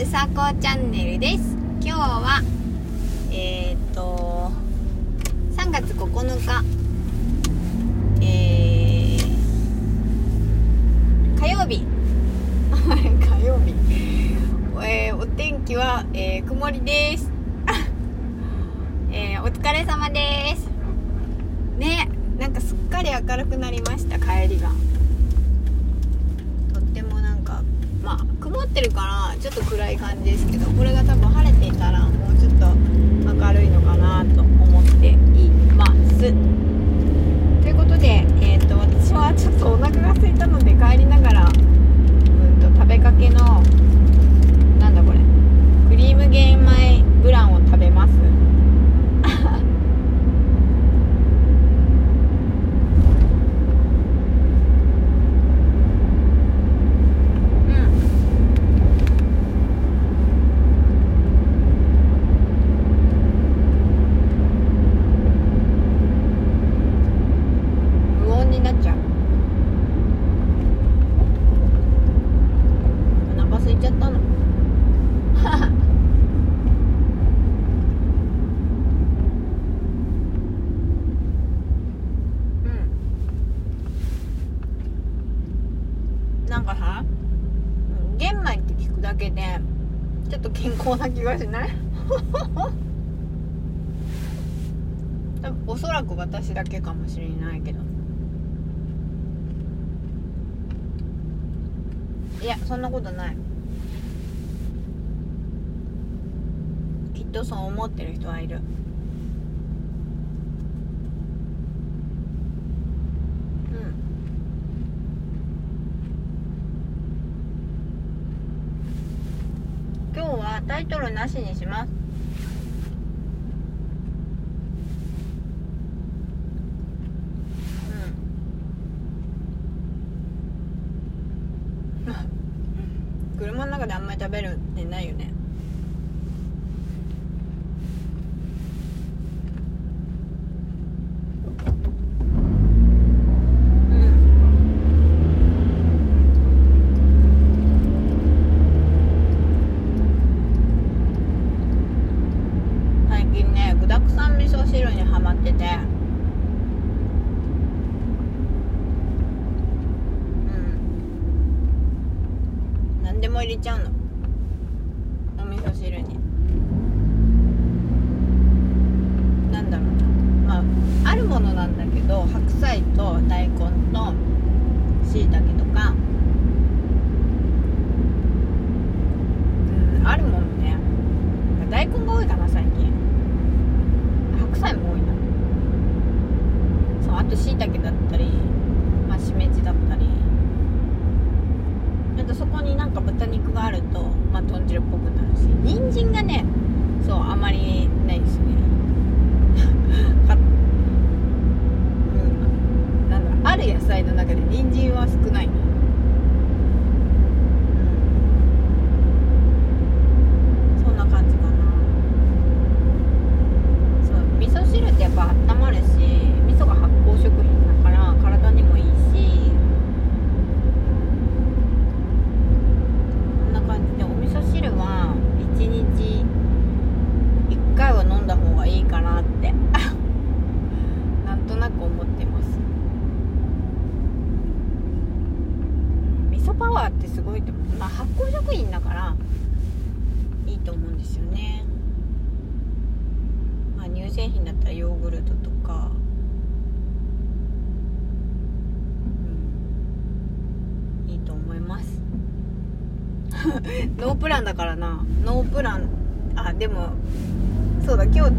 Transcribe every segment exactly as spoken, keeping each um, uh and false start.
うさこチャンネルです。今日はえー、っとさんがつここのか、えー、火曜日火曜日、えー、お天気は、えー、曇りです、えー、お疲れ様ですね。なんかすっかり明るくなりました。帰りがとってもなんかまあ曇ってるからちょっと暗い感じですけど、これが多分晴れていたらもうちょっと明るいのかなと思っていますということで、えー、と私はちょっとお腹が空いたので、帰りながらうんと食べかけのなんだこれクリーム玄米ブランを食べますしない多分おそらく私だけかもしれないけど、いやそんなことない、きっとそう思ってる人はいる。タイトルなしにします。うん車の中であんまり食べるってないよね。入れちゃうのお味噌汁に、なんだろうな、まああるものなんだけど、白菜と大根と椎茸とか、うんあるものね。大根が多いかな最近、白菜も多いな。そうあと椎茸だったり、まあ、しめじだったり、あとそこになんか豚肉があると、まあ、豚汁っぽくなるし、人参がねそうあまりないですねか、うん、なんだろう、ある野菜の中で人参は少ないな。そんな感じかな。そう味噌汁ってやっぱ温まるし、味噌が発酵食品だから体にもいいし、いっかいは飲んだ方がいいかなってなんとなく思ってます。味噌パワーってすごいと思う、まあ、発酵食品だからいいと思うんですよね、まあ、乳製品だったらヨーグルトとか、うん、いいと思いますノープランだからな。ノープラン、あでもそうだ、今日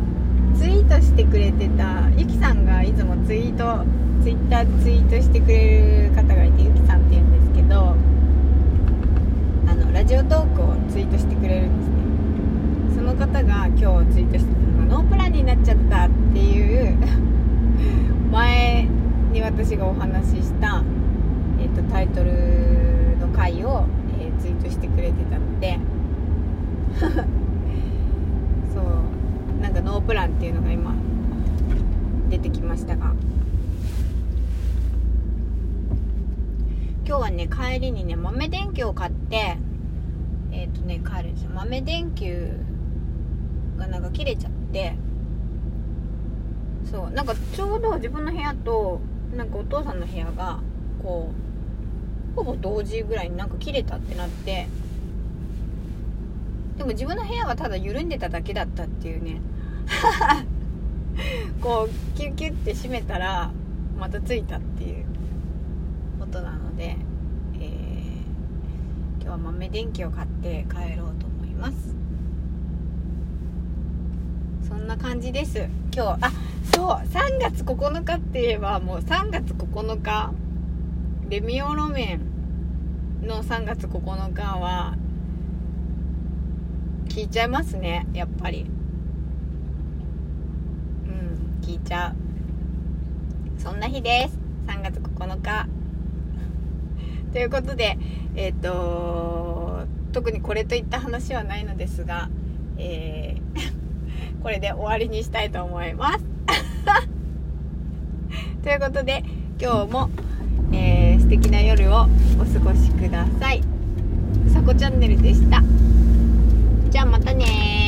ツイートしてくれてたゆきさんがいつもツイートツイッターツイートしてくれる方がいて、ゆきさんって言うんですけど、あのラジオトークをツイートしてくれるんですね。その方が今日ツイートしてたのがノープランになっちゃったっていう前に私がお話しした、えーと、タイトルの回を、えー、ツイートしてくれてたのでそうなんかノープランっていうのが今出てきましたが、今日はね帰りにね豆電球を買って、えーとね帰るんですよ。豆電球がなんか切れちゃって、そうなんかちょうど自分の部屋となんかお父さんの部屋がこうほぼ同時ぐらいになんか切れたってなって、でも自分の部屋はただ緩んでただけだったっていうねこうキュッキュッって閉めたらまたついたっていうことなので、えー、今日は豆電球を買って帰ろうと思います。そんな感じです。今日あそうさんがつここのかって言えばもうさんがつここのかレミオロメンのさんがつここのかは聞いちゃいますね、やっぱり。うん、聞いちゃう。そんな日です。さんがつここのか。ということで、えっと、特にこれといった話はないのですが、えー、これで終わりにしたいと思います。ということで、今日も、えー、素敵な夜をお過ごしください。うさこチャンネルでした。じゃあまたね。